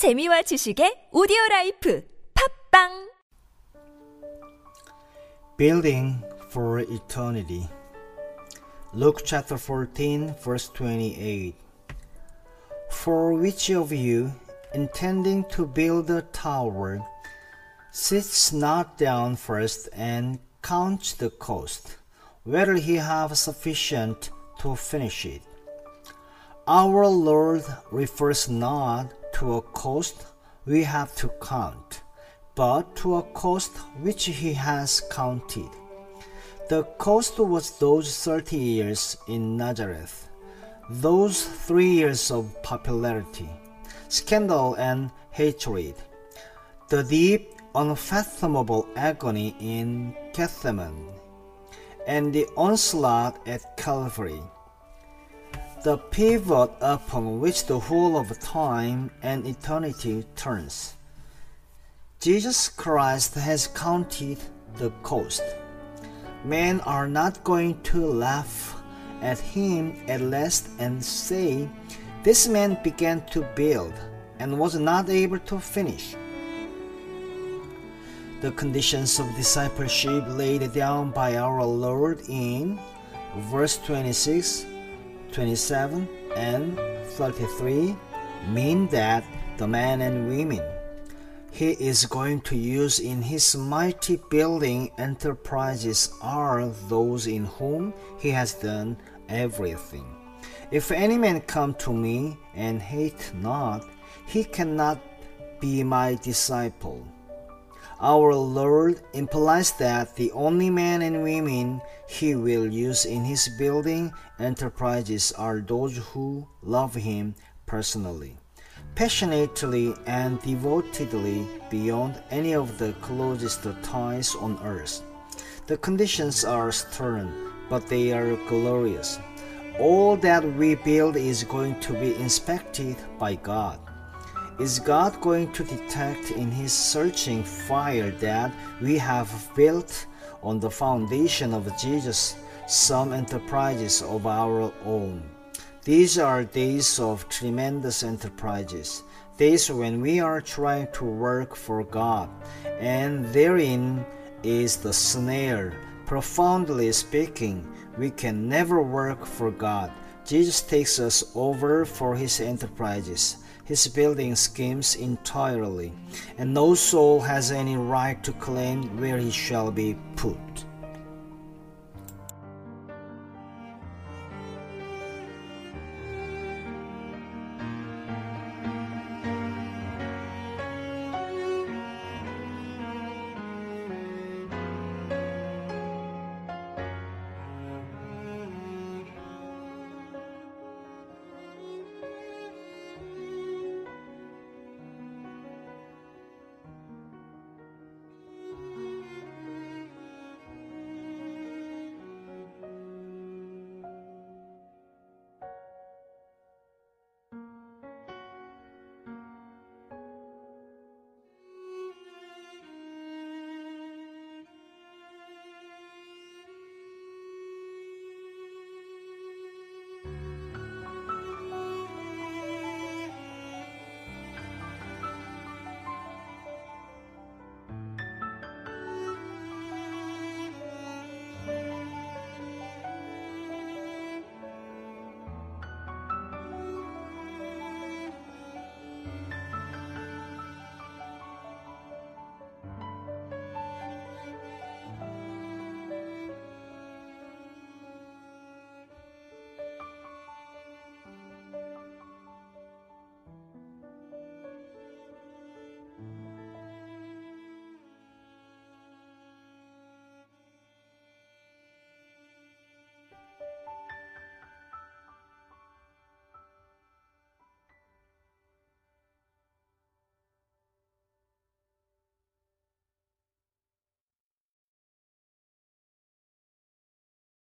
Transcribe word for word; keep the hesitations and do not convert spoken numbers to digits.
재미와 지식의 오디오라이프 팝빵 Building for Eternity Luke chapter fourteen verse twenty-eight For which of you, intending to build a tower, sits not down first and counts the cost, whether he have sufficient to finish it? Our Lord refers not to a cost we have to count, but to a cost which he has counted. The cost was those thirty years in Nazareth, those three years of popularity, scandal and hatred, the deep, unfathomable agony in Gethsemane, and the onslaught at Calvary. The pivot upon which the whole of time and eternity turns. Jesus Christ has counted the cost. Men are not going to laugh at him at last and say, "This man began to build and was not able to finish." The conditions of discipleship laid down by our Lord in verse twenty-six, twenty-seven and thirty-three mean that the men and women he is going to use in his mighty building enterprises are those in whom he has done everything. If any man come to me and hate not, he cannot be my disciple. Our Lord implies that the only men and women he will use in his building enterprises are those who love him personally, passionately and devotedly beyond any of the closest ties on earth. The conditions are stern, but they are glorious. All that we build is going to be inspected by God. Is God going to detect in his searching fire that we have built on the foundation of Jesus some enterprises of our own? These are days of tremendous enterprises, days when we are trying to work for God, and therein is the snare. Profoundly speaking, we can never work for God. Jesus takes us over for his enterprises, his building schemes entirely, and no soul has any right to claim where he shall be